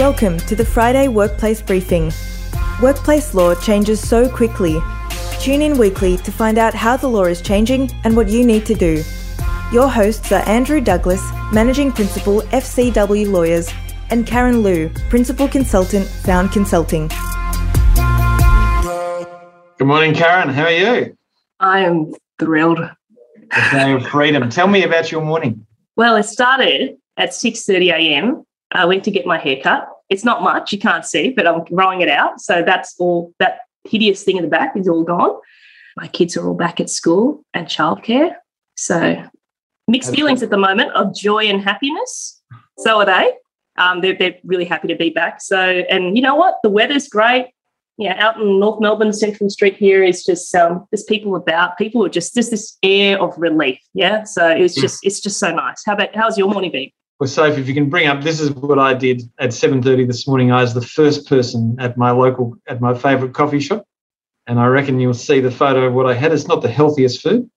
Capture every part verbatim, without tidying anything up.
Welcome to the Friday Workplace Briefing. Workplace law changes so quickly. Tune in weekly to find out how the law is changing and what you need to do. Your hosts are Andrew Douglas, Managing Principal, F C W Lawyers, and Karen Liu, Principal Consultant, Found Consulting. Good morning, Karen. How are you? I am thrilled. The day of freedom. Tell me about your morning. Well, it started at six thirty a m I went to get my haircut. It's not much, you can't see, but I'm growing it out. So that's all, that hideous thing in the back is all gone. My kids are all back at school and childcare. So mixed feelings at the moment of joy and happiness. So are they. Um, they're, they're really happy to be back. So, and you know what? The weather's great. Yeah, out in North Melbourne, Central Street here is just um, there's people about. People are just there's this air of relief. Yeah, so it's just it's just so nice. How about how's your morning been? Well, Soph, if you can bring up, this is what I did at seven thirty this morning. I was the first person at my local at my favourite coffee shop, and I reckon you'll see the photo of what I had. It's not the healthiest food.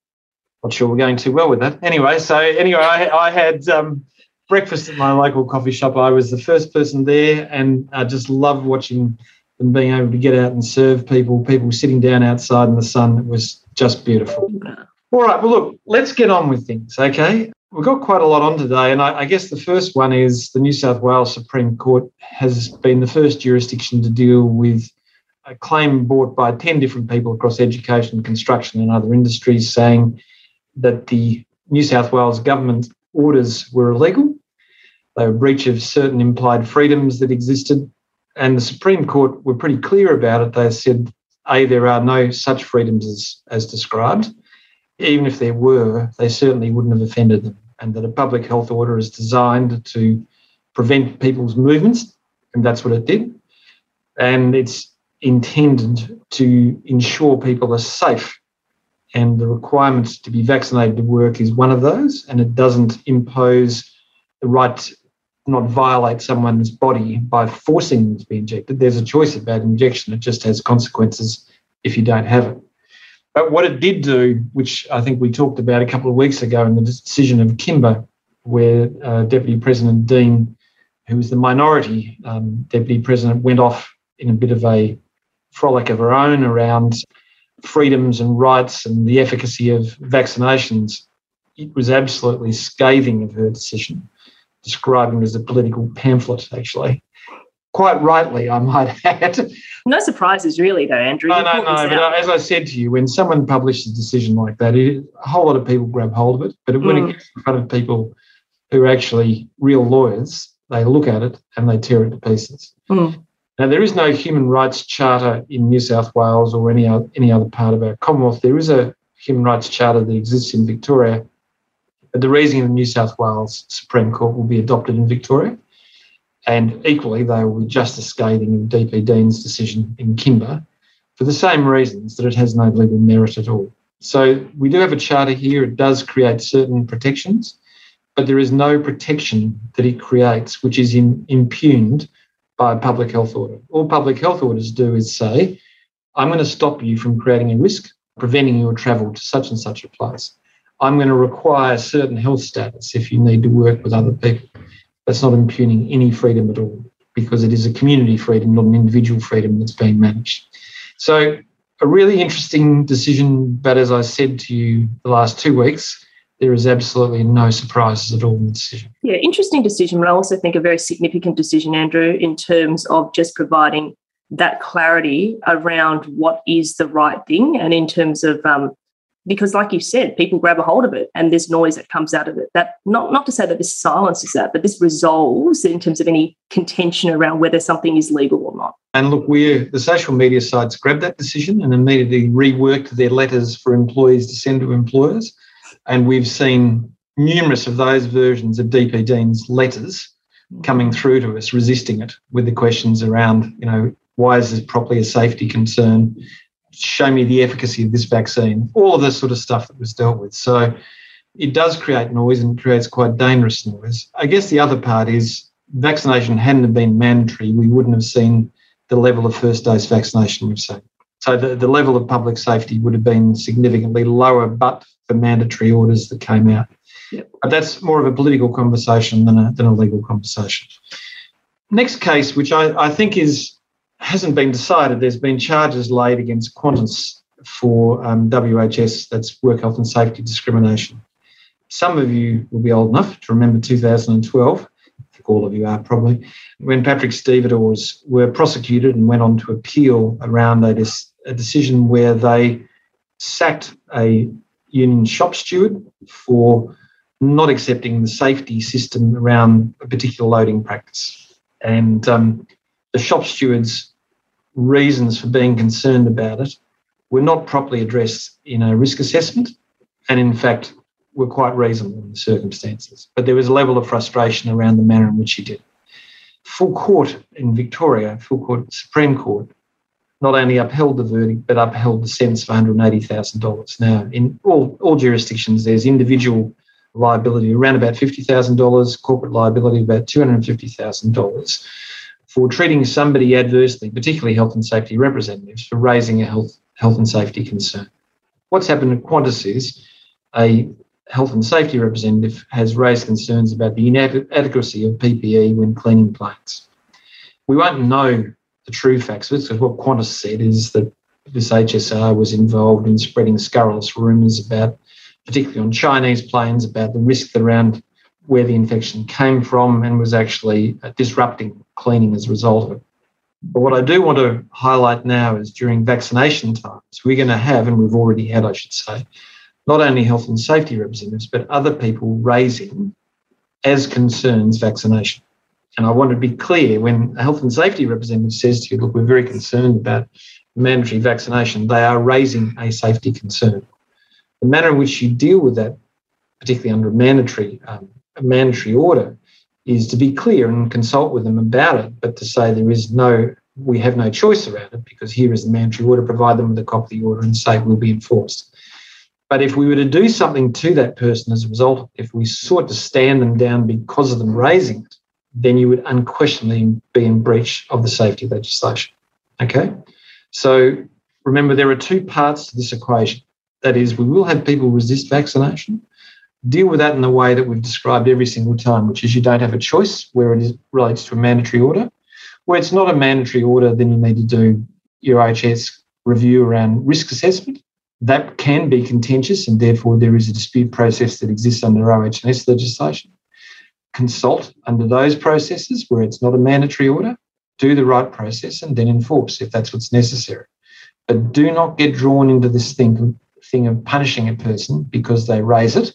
Not sure we're going too well with that. Anyway, so anyway, I, I had. Um, Breakfast at my local coffee shop. I was the first person there, and I just loved watching them being able to get out and serve people, people sitting down outside in the sun. It was just beautiful. All right, well, look, let's get on with things, okay? We've got quite a lot on today, and I, I guess the first one is the New South Wales Supreme Court has been the first jurisdiction to deal with a claim brought by ten different people across education, construction and other industries saying that the New South Wales government orders were illegal. They were a breach of certain implied freedoms that existed, and the Supreme Court were pretty clear about it. They said, A, there are no such freedoms as, as described. Even if there were, they certainly wouldn't have offended them, and that a public health order is designed to prevent people's movements, and that's what it did. And it's intended to ensure people are safe, and the requirements to be vaccinated to work is one of those, and it doesn't impose the right to not violate someone's body by forcing them to be injected. There's a choice about injection. It just has consequences if you don't have it. But what it did do, which I think we talked about a couple of weeks ago in the decision of Kimber, where uh, Deputy President Dean, who was the minority um, deputy president, went off in a bit of a frolic of her own around freedoms and rights and the efficacy of vaccinations. It was absolutely scathing of her decision, describing it as a political pamphlet, actually. Quite rightly, I might add. No surprises, really, though, Andrew. No, no, no, but as I said to you, when someone publishes a decision like that, it, a whole lot of people grab hold of it, but when mm. it gets in front of people who are actually real lawyers, they look at it and they tear it to pieces. Mm. Now, there is no human rights charter in New South Wales or any other, any other part of our Commonwealth. There is a human rights charter that exists in Victoria, but the reasoning of the New South Wales Supreme Court will be adopted in Victoria, and equally they will be just as scathing of D P Dean's decision in Kimber for the same reasons, that it has no legal merit at all. So we do have a charter here. It does create certain protections, but there is no protection that it creates which is in, impugned by a public health order. All public health orders do is say, I'm going to stop you from creating a risk, preventing your travel to such and such a place. I'm going to require certain health status if you need to work with other people. That's not impugning any freedom at all, because it is a community freedom, not an individual freedom that's being managed. So a really interesting decision, but as I said to you the last two weeks, there is absolutely no surprises at all in the decision. Yeah, interesting decision, but I also think a very significant decision, Andrew, in terms of just providing that clarity around what is the right thing, and in terms of, um, because like you said, people grab a hold of it and there's noise that comes out of it. That not, not to say that this silences that, but this resolves in terms of any contention around whether something is legal or not. And look, we the social media sites grabbed that decision and immediately reworked their letters for employees to send to employers. And we've seen numerous of those versions of D P Dean's letters coming through to us, resisting it with the questions around, you know, why is this properly a safety concern? Show me the efficacy of this vaccine. All of this sort of stuff that was dealt with. So it does create noise, and creates quite dangerous noise. I guess the other part is vaccination hadn't been mandatory, we wouldn't have seen the level of first dose vaccination we've seen. So the, the level of public safety would have been significantly lower, but for mandatory orders that came out. Yep. But that's more of a political conversation than a, than a legal conversation. next case, which I, I think is hasn't been decided, there's been charges laid against Qantas for um, W H S, that's work health and safety discrimination. Some of you will be old enough to remember two thousand twelve, I think all of you are probably, when Patrick Stevedores were prosecuted and went on to appeal around a, dis- a decision where they sacked a union shop steward for not accepting the safety system around a particular loading practice. And um, the shop steward's reasons for being concerned about it were not properly addressed in a risk assessment, and in fact were quite reasonable in the circumstances. But there was a level of frustration around the manner in which he did. Full court in Victoria, full court, Supreme Court, not only upheld the verdict, but upheld the sentence of one hundred eighty thousand dollars. Now, in all, all jurisdictions, there's individual liability around about fifty thousand dollars, corporate liability about two hundred fifty thousand dollars for treating somebody adversely, particularly health and safety representatives, for raising a health, health and safety concern. What's happened at Qantas is a health and safety representative has raised concerns about the inadequacy of P P E when cleaning planes. We won't know the true facts of it, because what Qantas said is that this H S R was involved in spreading scurrilous rumours about, particularly on Chinese planes, about the risk around where the infection came from, and was actually disrupting cleaning as a result of it. But what I do want to highlight now is during vaccination times, we're going to have, and we've already had, I should say, not only health and safety representatives, but other people raising as concerns vaccination. And I want to be clear, when a health and safety representative says to you, look, we're very concerned about mandatory vaccination, they are raising a safety concern. The manner in which you deal with that, particularly under a mandatory, um, a mandatory order, is to be clear and consult with them about it, but to say there is no, we have no choice around it because here is the mandatory order, provide them with a copy of the order and say it will be enforced. But if we were to do something to that person as a result, if we sought to stand them down because of them raising it, then you would unquestionably be in breach of the safety legislation, okay? So remember, there are two parts to this equation. That is, we will have people resist vaccination. Deal with that in the way that we've described every single time, which is you don't have a choice where it is, relates to a mandatory order. Where it's not a mandatory order, then you need to do your H S review around risk assessment. That can be contentious, and therefore there is a dispute process that exists under O H S legislation. Consult under those processes where it's not a mandatory order, do the right process and then enforce if that's what's necessary. But do not get drawn into this thing, thing of punishing a person because they raise it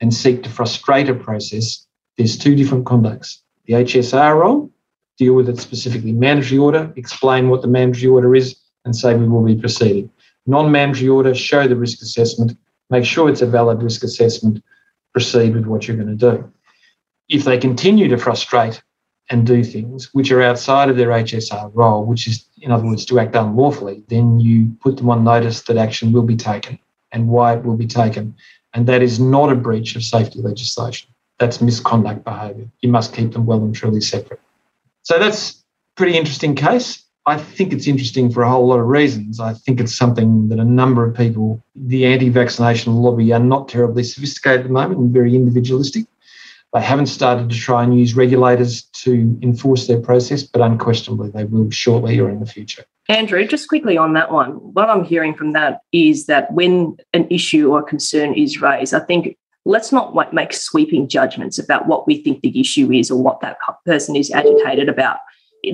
and seek to frustrate a process. There's two different conducts. The H S R role, deal with it specifically, mandatory order, explain what the mandatory order is and say we will be proceeding. Non-mandatory order, show the risk assessment, make sure it's a valid risk assessment, proceed with what you're going to do. If they continue to frustrate and do things which are outside of their H S R role, which is, in other words, to act unlawfully, then you put them on notice that action will be taken and why it will be taken. And that is not a breach of safety legislation. That's misconduct behaviour. You must keep them well and truly separate. So that's a pretty interesting case. I think it's interesting for a whole lot of reasons. I think it's something that a number of people, the anti-vaccination lobby, are not terribly sophisticated at the moment and very individualistic. They haven't started to try and use regulators to enforce their process, but unquestionably they will shortly or in the future. Andrew, just quickly on that one, what I'm hearing from that is that when an issue or concern is raised, I think let's not make sweeping judgments about what we think the issue is or what that person is agitated about.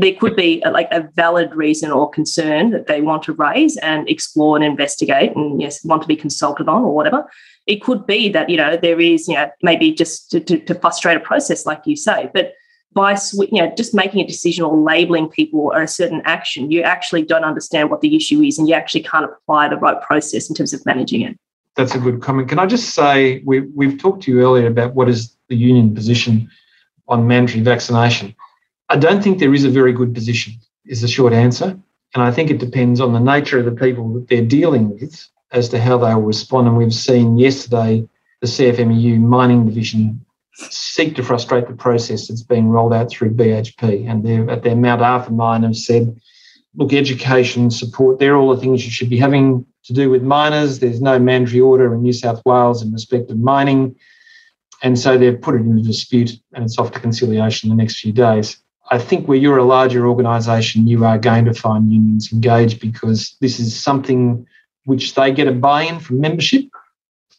There could be a, like a valid reason or concern that they want to raise and explore and investigate and, yes, want to be consulted on or whatever. It could be that, you know, there is, you know, maybe just to, to, to frustrate a process, like you say. But by, you know, just making a decision or labelling people or a certain action, you actually don't understand what the issue is and you actually can't apply the right process in terms of managing it. That's a good comment. Can I just say we, we've talked to you earlier about what is the union position on mandatory vaccination. I don't think there is a very good position is the short answer, and I think it depends on the nature of the people that they're dealing with as to how they will respond. And we've seen yesterday the C F M E U mining division seek to frustrate the process that's being rolled out through B H P, and they're at their Mount Arthur mine have said, look, education, support, they're all the things you should be having to do with miners. There's no mandatory order in New South Wales in respect of mining, and so they've put it into dispute and it's off to conciliation the next few days. I think where you're a larger organisation, you are going to find unions engaged, because this is something which they get a buy-in from membership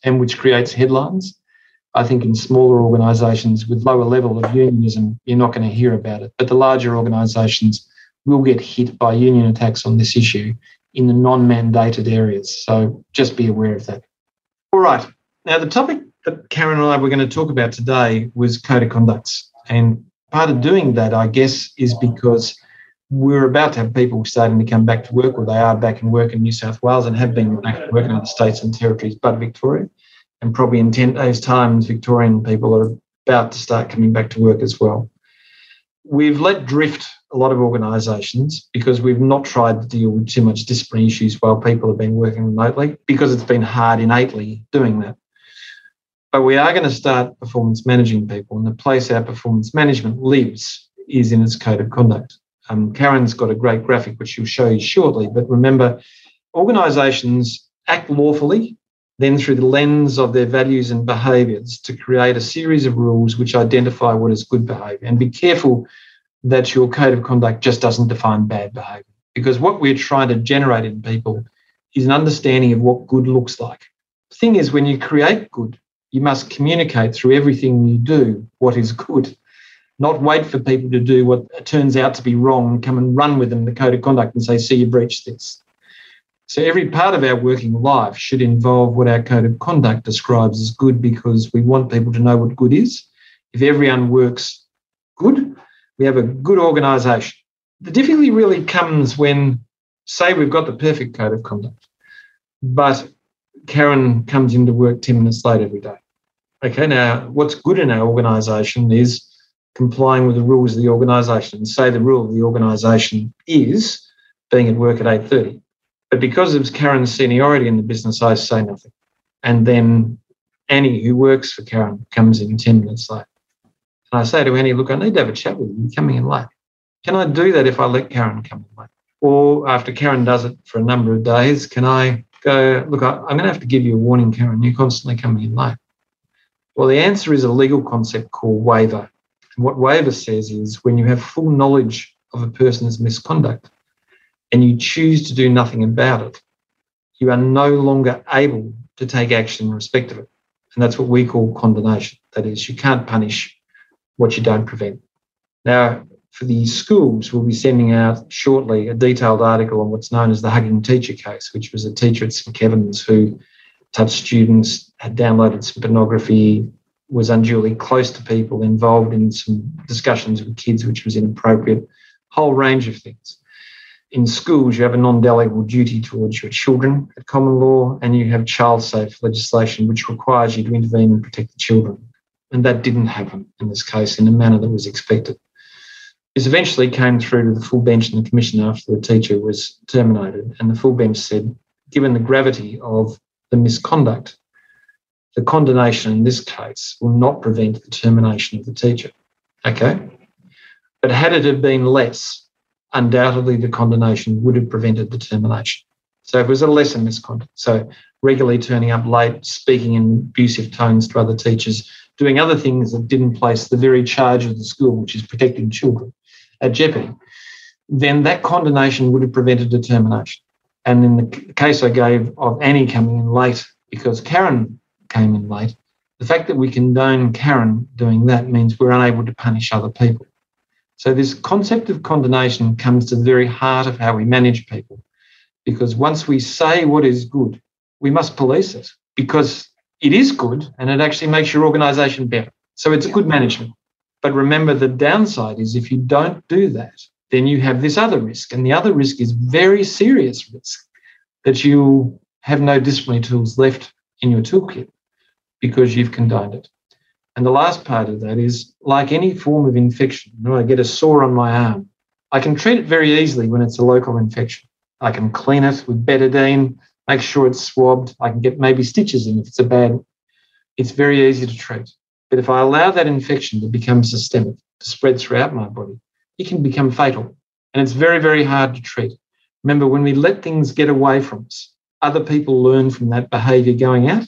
and which creates headlines. I think in smaller organisations with lower level of unionism, you're not going to hear about it. But the larger organisations will get hit by union attacks on this issue in the non-mandated areas. So just be aware of that. All right. Now, the topic that Karen and I were going to talk about today was code of conducts. And part of doing that, I guess, is because we're about to have people starting to come back to work, or they are back in work in New South Wales and have been back to work in other states and territories, but Victoria. And probably in ten days' time, Victorian people are about to start coming back to work as well. We've let drift a lot of organisations because we've not tried to deal with too much discipline issues while people have been working remotely, because it's been hard innately doing that. But we are going to start performance managing people, and the place our performance management lives is in its code of conduct. Um, Karen's got a great graphic which she'll show you shortly, but remember, organisations act lawfully, then through the lens of their values and behaviours to create a series of rules which identify what is good behaviour. And be careful that your code of conduct just doesn't define bad behaviour, because what we're trying to generate in people is an understanding of what good looks like. The thing is, when you create good, you must communicate through everything you do what is good, not wait for people to do what turns out to be wrong and come and run with them the code of conduct and say, see, you breached this. So every part of our working life should involve what our code of conduct describes as good, because we want people to know what good is. If everyone works good, we have a good organisation. The difficulty really comes when, say, we've got the perfect code of conduct, but Karen comes into work ten minutes late every day. Okay, now what's good in our organisation is complying with the rules of the organisation. Say the rule of the organisation is being at work at eight thirty. But because of Karen's seniority in the business, I say nothing. And then Annie, who works for Karen, comes in ten minutes late. And I say to Annie, look, I need to have a chat with you. You're coming in late. Can I do that if I let Karen come in late? Or after Karen does it for a number of days, can I go, look, I, I'm going to have to give you a warning, Karen. You're constantly coming in late. Well, the answer is a legal concept called waiver. And what waiver says is when you have full knowledge of a person's misconduct, and you choose to do nothing about it, you are no longer able to take action in respect of it. And that's what we call condonation. That is, you can't punish what you don't prevent. Now, for the schools, we'll be sending out shortly a detailed article on what's known as the hugging teacher case, which was a teacher at St Kevin's who touched students, had downloaded some pornography, was unduly close to people, involved in some discussions with kids, which was inappropriate, whole range of things. In schools, you have a non-delegable duty towards your children at common law, and you have child-safe legislation, which requires you to intervene and protect the children. And that didn't happen in this case in the manner that was expected. This eventually came through to the full bench and the commission after the teacher was terminated, and the full bench said, given the gravity of the misconduct, the condonation in this case will not prevent the termination of the teacher. Okay? But had it have been less, undoubtedly the condonation would have prevented the termination. So it was a lesser misconduct. So regularly turning up late, speaking in abusive tones to other teachers, doing other things that didn't place the very charge of the school, which is protecting children, at jeopardy, then that condonation would have prevented the termination. And in the case I gave of Annie coming in late because Karen came in late, the fact that we condone Karen doing that means we're unable to punish other people. So this concept of condonation comes to the very heart of how we manage people, because once we say what is good, we must police it, because it is good and it actually makes your organisation better. So it's good management. But remember, the downside is if you don't do that, then you have this other risk, and the other risk is very serious risk that you have no disciplinary tools left in your toolkit because you've condoned it. And the last part of that is, like any form of infection, when I get a sore on my arm, I can treat it very easily when it's a local infection. I can clean it with betadine, make sure it's swabbed. I can get maybe stitches in if it's a bad one. It's very easy to treat. But if I allow that infection to become systemic, to spread throughout my body, it can become fatal. And it's very, very hard to treat. Remember, when we let things get away from us, other people learn from that behaviour going out,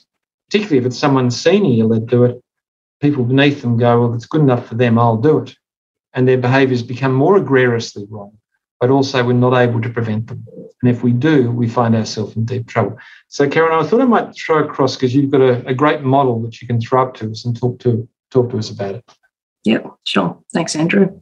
particularly if it's someone senior you let do it. People beneath them go, well, if it's good enough for them, I'll do it. and their behaviours become more egregiously wrong, but also we're not able to prevent them. And if we do, we find ourselves in deep trouble. So, Karen, I thought I might throw across, because you've got a, a great model that you can throw up to us and talk to talk to us about it. Yeah, sure. Thanks, Andrew.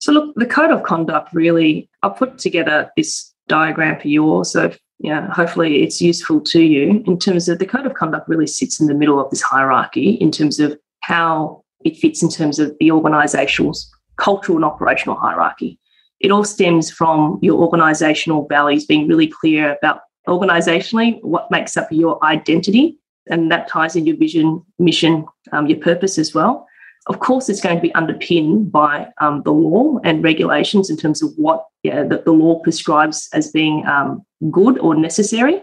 So, look, the code of conduct really, I put together this diagram for you all, so you know, hopefully it's useful to you in terms of the code of conduct really sits in the middle of this hierarchy in terms of how it fits in terms of the organisational, cultural and operational hierarchy. It all stems from your organisational values being really clear about organisationally what makes up your identity, and that ties in your vision, mission, um, your purpose as well. Of course, it's going to be underpinned by um, the law and regulations in terms of what yeah, the, the law prescribes as being um, good or necessary.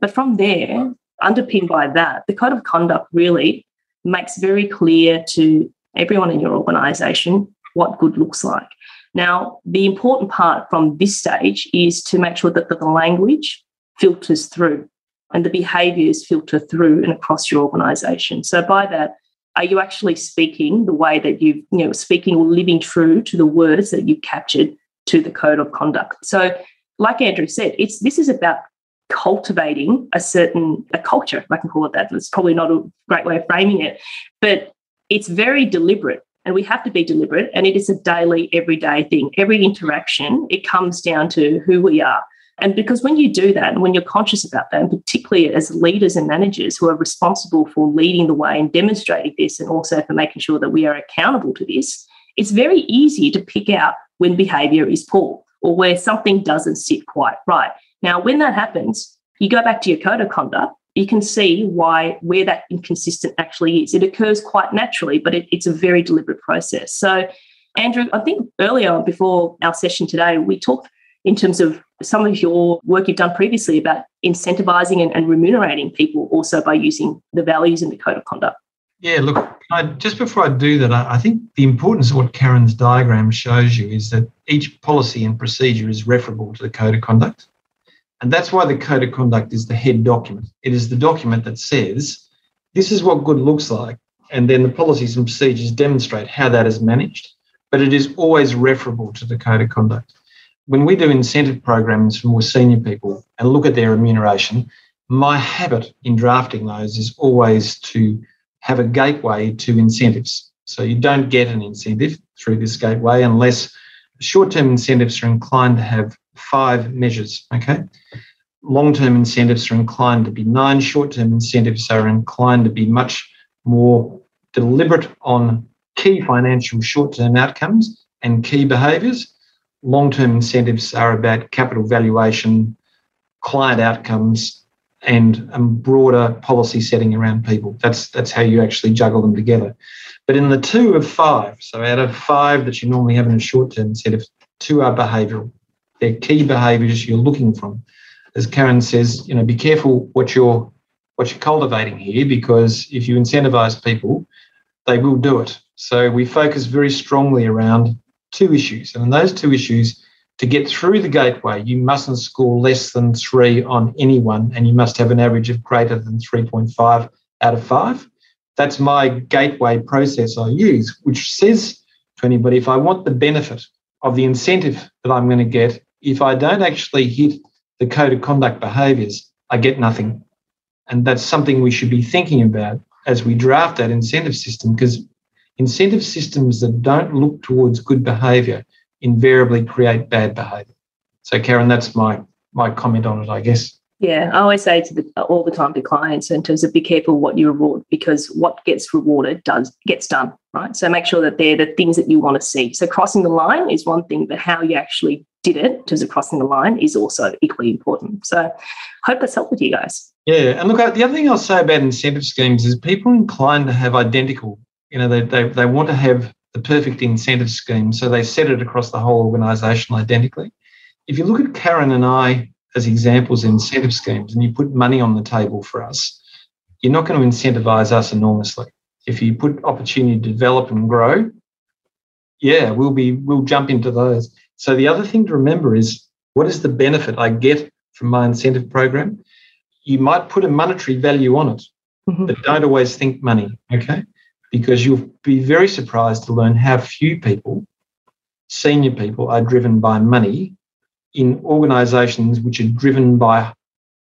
But from there, underpinned by that, the code of conduct really makes very clear to everyone in your organisation what good looks like. Now, the important part from this stage is to make sure that the language filters through and the behaviours filter through and across your organisation. So by that, are you actually speaking the way that you, you know, speaking or living true to the words that you captured to the code of conduct? So like Andrew said, it's this is about cultivating a certain a culture, if I can call it that. It's probably not a great way of framing it, but it's very deliberate. And we have to be deliberate, and it is a daily, everyday thing. Every interaction, it comes down to who we are. And because when you do that and when you're conscious about that, and particularly as leaders and managers who are responsible for leading the way and demonstrating this and also for making sure that we are accountable to this, it's very easy to pick out when behaviour is poor or where something doesn't sit quite right. Now, when that happens, you go back to your code of conduct, you can see why, where that inconsistent actually is. It occurs quite naturally, but it, it's a very deliberate process. So, Andrew, I think earlier before our session today, we talked in terms of some of your work you've done previously about incentivising and, and remunerating people also by using the values in the code of conduct. Yeah, look, I, just before I do that, I, I think the importance of what Karen's diagram shows you is that each policy and procedure is referable to the code of conduct. And that's why the code of conduct is the head document. It is the document that says, this is what good looks like. And then the policies and procedures demonstrate how that is managed. But it is always referable to the code of conduct. When we do incentive programs for more senior people and look at their remuneration, my habit in drafting those is always to have a gateway to incentives. So you don't get an incentive through this gateway unless short-term incentives are inclined to have five measures, okay? Long-term incentives are inclined to be nine. Short-term incentives are inclined to be much more deliberate on key financial short-term outcomes and key behaviours. Long-term incentives are about capital valuation, client outcomes, and a broader policy setting around people. That's, that's how you actually juggle them together. But in the two of five, so out of five that you normally have in a short-term incentive, two are behavioural. They're key behaviours you're looking from. As Karen says, you know, be careful what you're what you're cultivating here, because if you incentivise people, they will do it. So we focus very strongly around two issues. And in those two issues, to get through the gateway, you mustn't score less than three on anyone, and you must have an average of greater than three point five out of five. That's my gateway process I use, which says to anybody, if I want the benefit of the incentive that I'm going to get, if I don't actually hit the code of conduct behaviours, I get nothing. And that's something we should be thinking about as we draft that incentive system, because incentive systems that don't look towards good behaviour invariably create bad behaviour. So, Karen, that's my my comment on it, I guess. Yeah, I always say to the, all the time to clients in terms of be careful what you reward, because what gets rewarded does gets done, right? So make sure that they're the things that you want to see. So crossing the line is one thing, but how you actually did it in terms of crossing the line is also equally important. So hope that's helpful to you guys. Yeah, and look, the other thing I'll say about incentive schemes is people are inclined to have identical You know, they, they they want to have the perfect incentive scheme, so they set it across the whole organisation identically. If you look at Karen and I as examples of incentive schemes and you put money on the table for us, you're not going to incentivise us enormously. If you put opportunity to develop and grow, yeah, we'll be we'll jump into those. So the other thing to remember is, what is the benefit I get from my incentive program? You might put a monetary value on it, mm-hmm. but don't always think money, okay? because you'll be very surprised to learn how few people, senior people, are driven by money in organisations which are driven by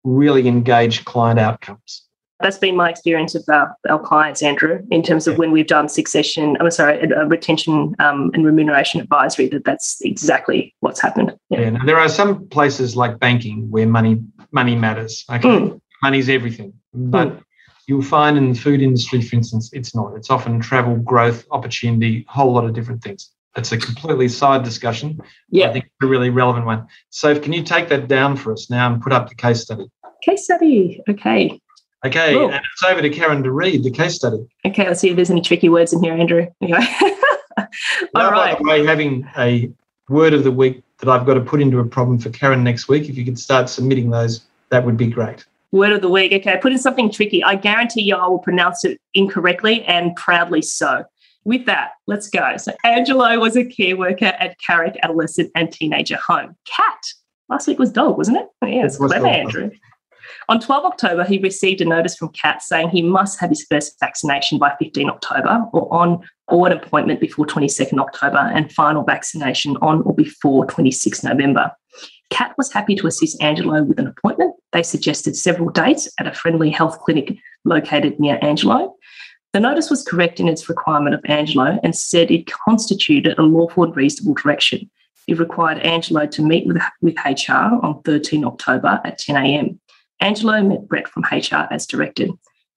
really engaged client outcomes. That's been my experience of our, our clients, Andrew, in terms of yeah. when we've done succession, I'm sorry, retention um, and remuneration advisory, that that's exactly what's happened. Yeah. Yeah, now there are some places like banking where money money matters. Okay, mm. Money's everything. But mm. you'll find in the food industry, for instance, it's not. It's often travel, growth, opportunity, a whole lot of different things. It's a completely side discussion. Yeah. I think it's a really relevant one. So can you take that down for us now and put up the case study? Case study, okay. Okay, cool. And it's over to Karen to read the case study. Okay, I'll see if there's any tricky words in here, Andrew. Anyway. All now, right. By the way, having a word of the week that I've got to put into a problem for Karen next week, if you could start submitting those, that would be great. Word of the week. Okay, put in something tricky. I guarantee you I will pronounce it incorrectly and proudly so. With that, let's go. So Angelo was a care worker at Carrick Adolescent and Teenager Home. Cat. Last week was dog, wasn't it? Oh, yeah, it's clever, Andrew. On the twelfth of October, he received a notice from Cat saying he must have his first vaccination by the fifteenth of October or on or an appointment before the twenty-second of October and final vaccination on or before the twenty-sixth of November. Cat was happy to assist Angelo with an appointment. They suggested several dates at a friendly health clinic located near Angelo. The notice was correct in its requirement of Angelo and said it constituted a lawful and reasonable direction. It required Angelo to meet with, with H R on the thirteenth of October at ten a.m. Angelo met Brett from H R as directed.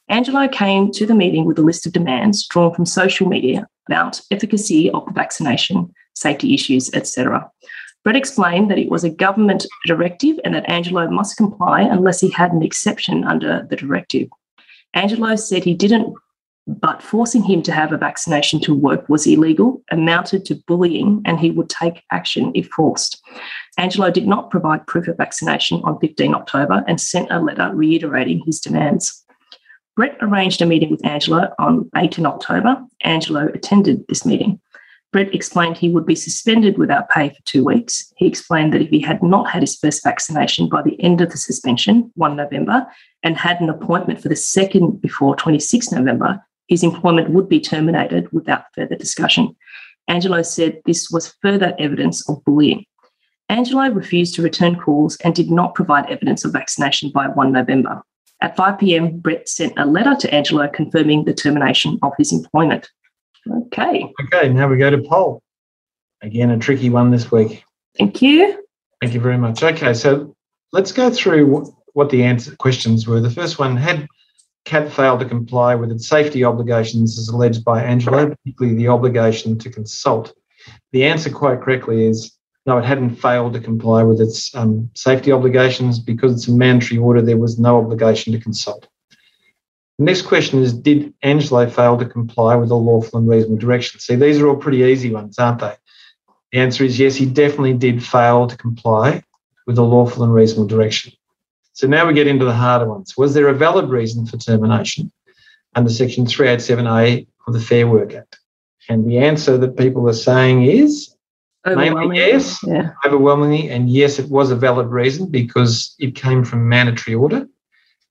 Angelo came to the meeting with a list of demands drawn from social media about efficacy of the vaccination, safety issues, et cetera. Brett explained that it was a government directive and that Angelo must comply unless he had an exception under the directive. Angelo said he didn't, but forcing him to have a vaccination to work was illegal, amounted to bullying, and he would take action if forced. Angelo did not provide proof of vaccination on the fifteenth of October and sent a letter reiterating his demands. Brett arranged a meeting with Angelo on the eighteenth of October. Angelo attended this meeting. Brett explained he would be suspended without pay for two weeks. He explained that if he had not had his first vaccination by the end of the suspension, the first of November, and had an appointment for the second before the twenty-sixth of November, his employment would be terminated without further discussion. Angelo said this was further evidence of bullying. Angelo refused to return calls and did not provide evidence of vaccination by the first of November. At five p.m, Brett sent a letter to Angelo confirming the termination of his employment. Okay. Okay, now we go to poll. Again, a tricky one this week. Thank you. Thank you very much. Okay, so let's go through what the answer questions were. The first one, had Cat failed to comply with its safety obligations as alleged by Angelo, particularly the obligation to consult? The answer quite correctly is no, it hadn't failed to comply with its um, safety obligations because it's a mandatory order. There was no obligation to consult. The next question is, did Angelo fail to comply with a lawful and reasonable direction? See, these are all pretty easy ones, aren't they? The answer is yes, he definitely did fail to comply with a lawful and reasonable direction. So now we get into the harder ones. Was there a valid reason for termination under Section three eighty-seven A of the Fair Work Act? And the answer that people are saying is overwhelmingly yes, yeah. overwhelmingly, and yes, it was a valid reason because it came from mandatory order.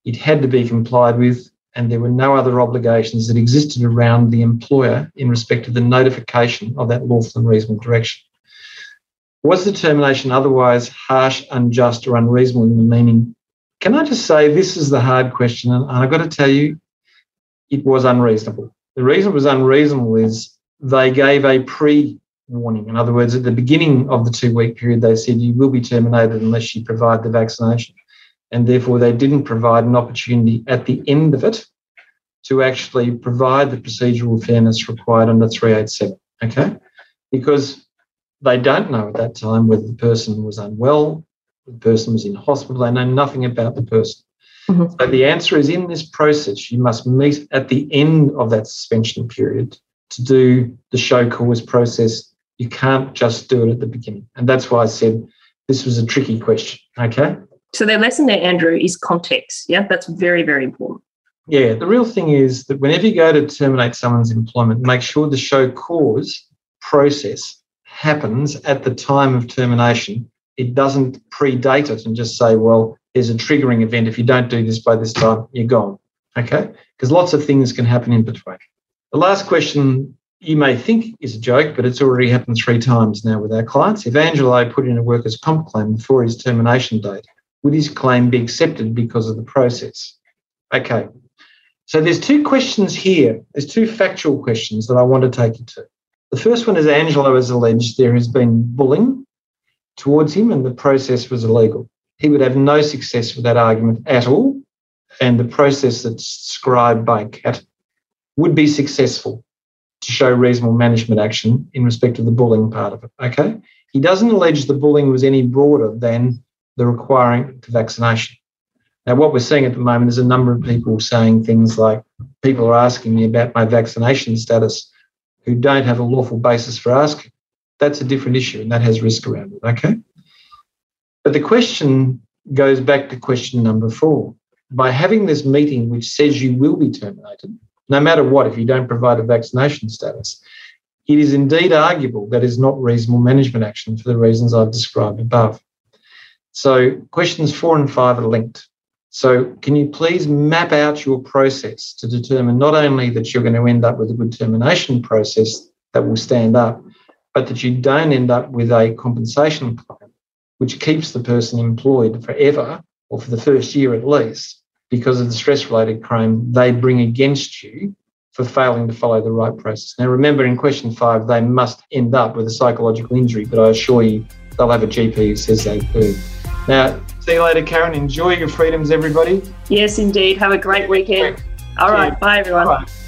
It had to be complied with, and there were no other obligations that existed around the employer in respect of the notification of that lawful and reasonable direction. Was the termination otherwise harsh, unjust, or unreasonable in the meaning? Can I just say this is the hard question, and I've got to tell you, it was unreasonable. The reason it was unreasonable is they gave a pre-warning. In other words, at the beginning of the two-week period, they said you will be terminated unless you provide the vaccination, and therefore they didn't provide an opportunity at the end of it to actually provide the procedural fairness required under three eighty-seven, okay, because they don't know at that time whether the person was unwell, the person was in hospital, they know nothing about the person. Mm-hmm. So the answer is in this process, you must meet at the end of that suspension period to do the show cause process. You can't just do it at the beginning. And that's why I said this was a tricky question, okay? So their lesson there, Andrew, is context, yeah? That's very, very important. Yeah, the real thing is that whenever you go to terminate someone's employment, make sure the show cause process happens at the time of termination. It doesn't predate it and just say, well, there's a triggering event. If you don't do this by this time, you're gone, okay? Because lots of things can happen in between. The last question you may think is a joke, but it's already happened three times now with our clients. If Angelo put in a workers' comp claim before his termination date, would his claim be accepted because of the process? Okay. So there's two questions here. There's two factual questions that I want to take you to. The first one is Angelo has alleged there has been bullying towards him and the process was illegal. He would have no success with that argument at all, and the process that's described by Cat would be successful to show reasonable management action in respect of the bullying part of it, okay? He doesn't allege the bullying was any broader than the requiring to vaccination. Now, what we're seeing at the moment is a number of people saying things like, people are asking me about my vaccination status who don't have a lawful basis for asking. That's a different issue, and that has risk around it, okay? But the question goes back to question number four. By having this meeting which says you will be terminated, no matter what, if you don't provide a vaccination status, it is indeed arguable that is not reasonable management action for the reasons I've described above. So questions four and five are linked. So can you please map out your process to determine not only that you're going to end up with a good termination process that will stand up, but that you don't end up with a compensation claim which keeps the person employed forever, or for the first year at least, because of the stress-related claim they bring against you for failing to follow the right process. Now, remember, in question five, they must end up with a psychological injury, but I assure you they'll have a G P who says they do. Now, see you later, Karen. Enjoy your freedoms, everybody. Yes, indeed. Have a great weekend. Great. All right. Bye, everyone. Bye.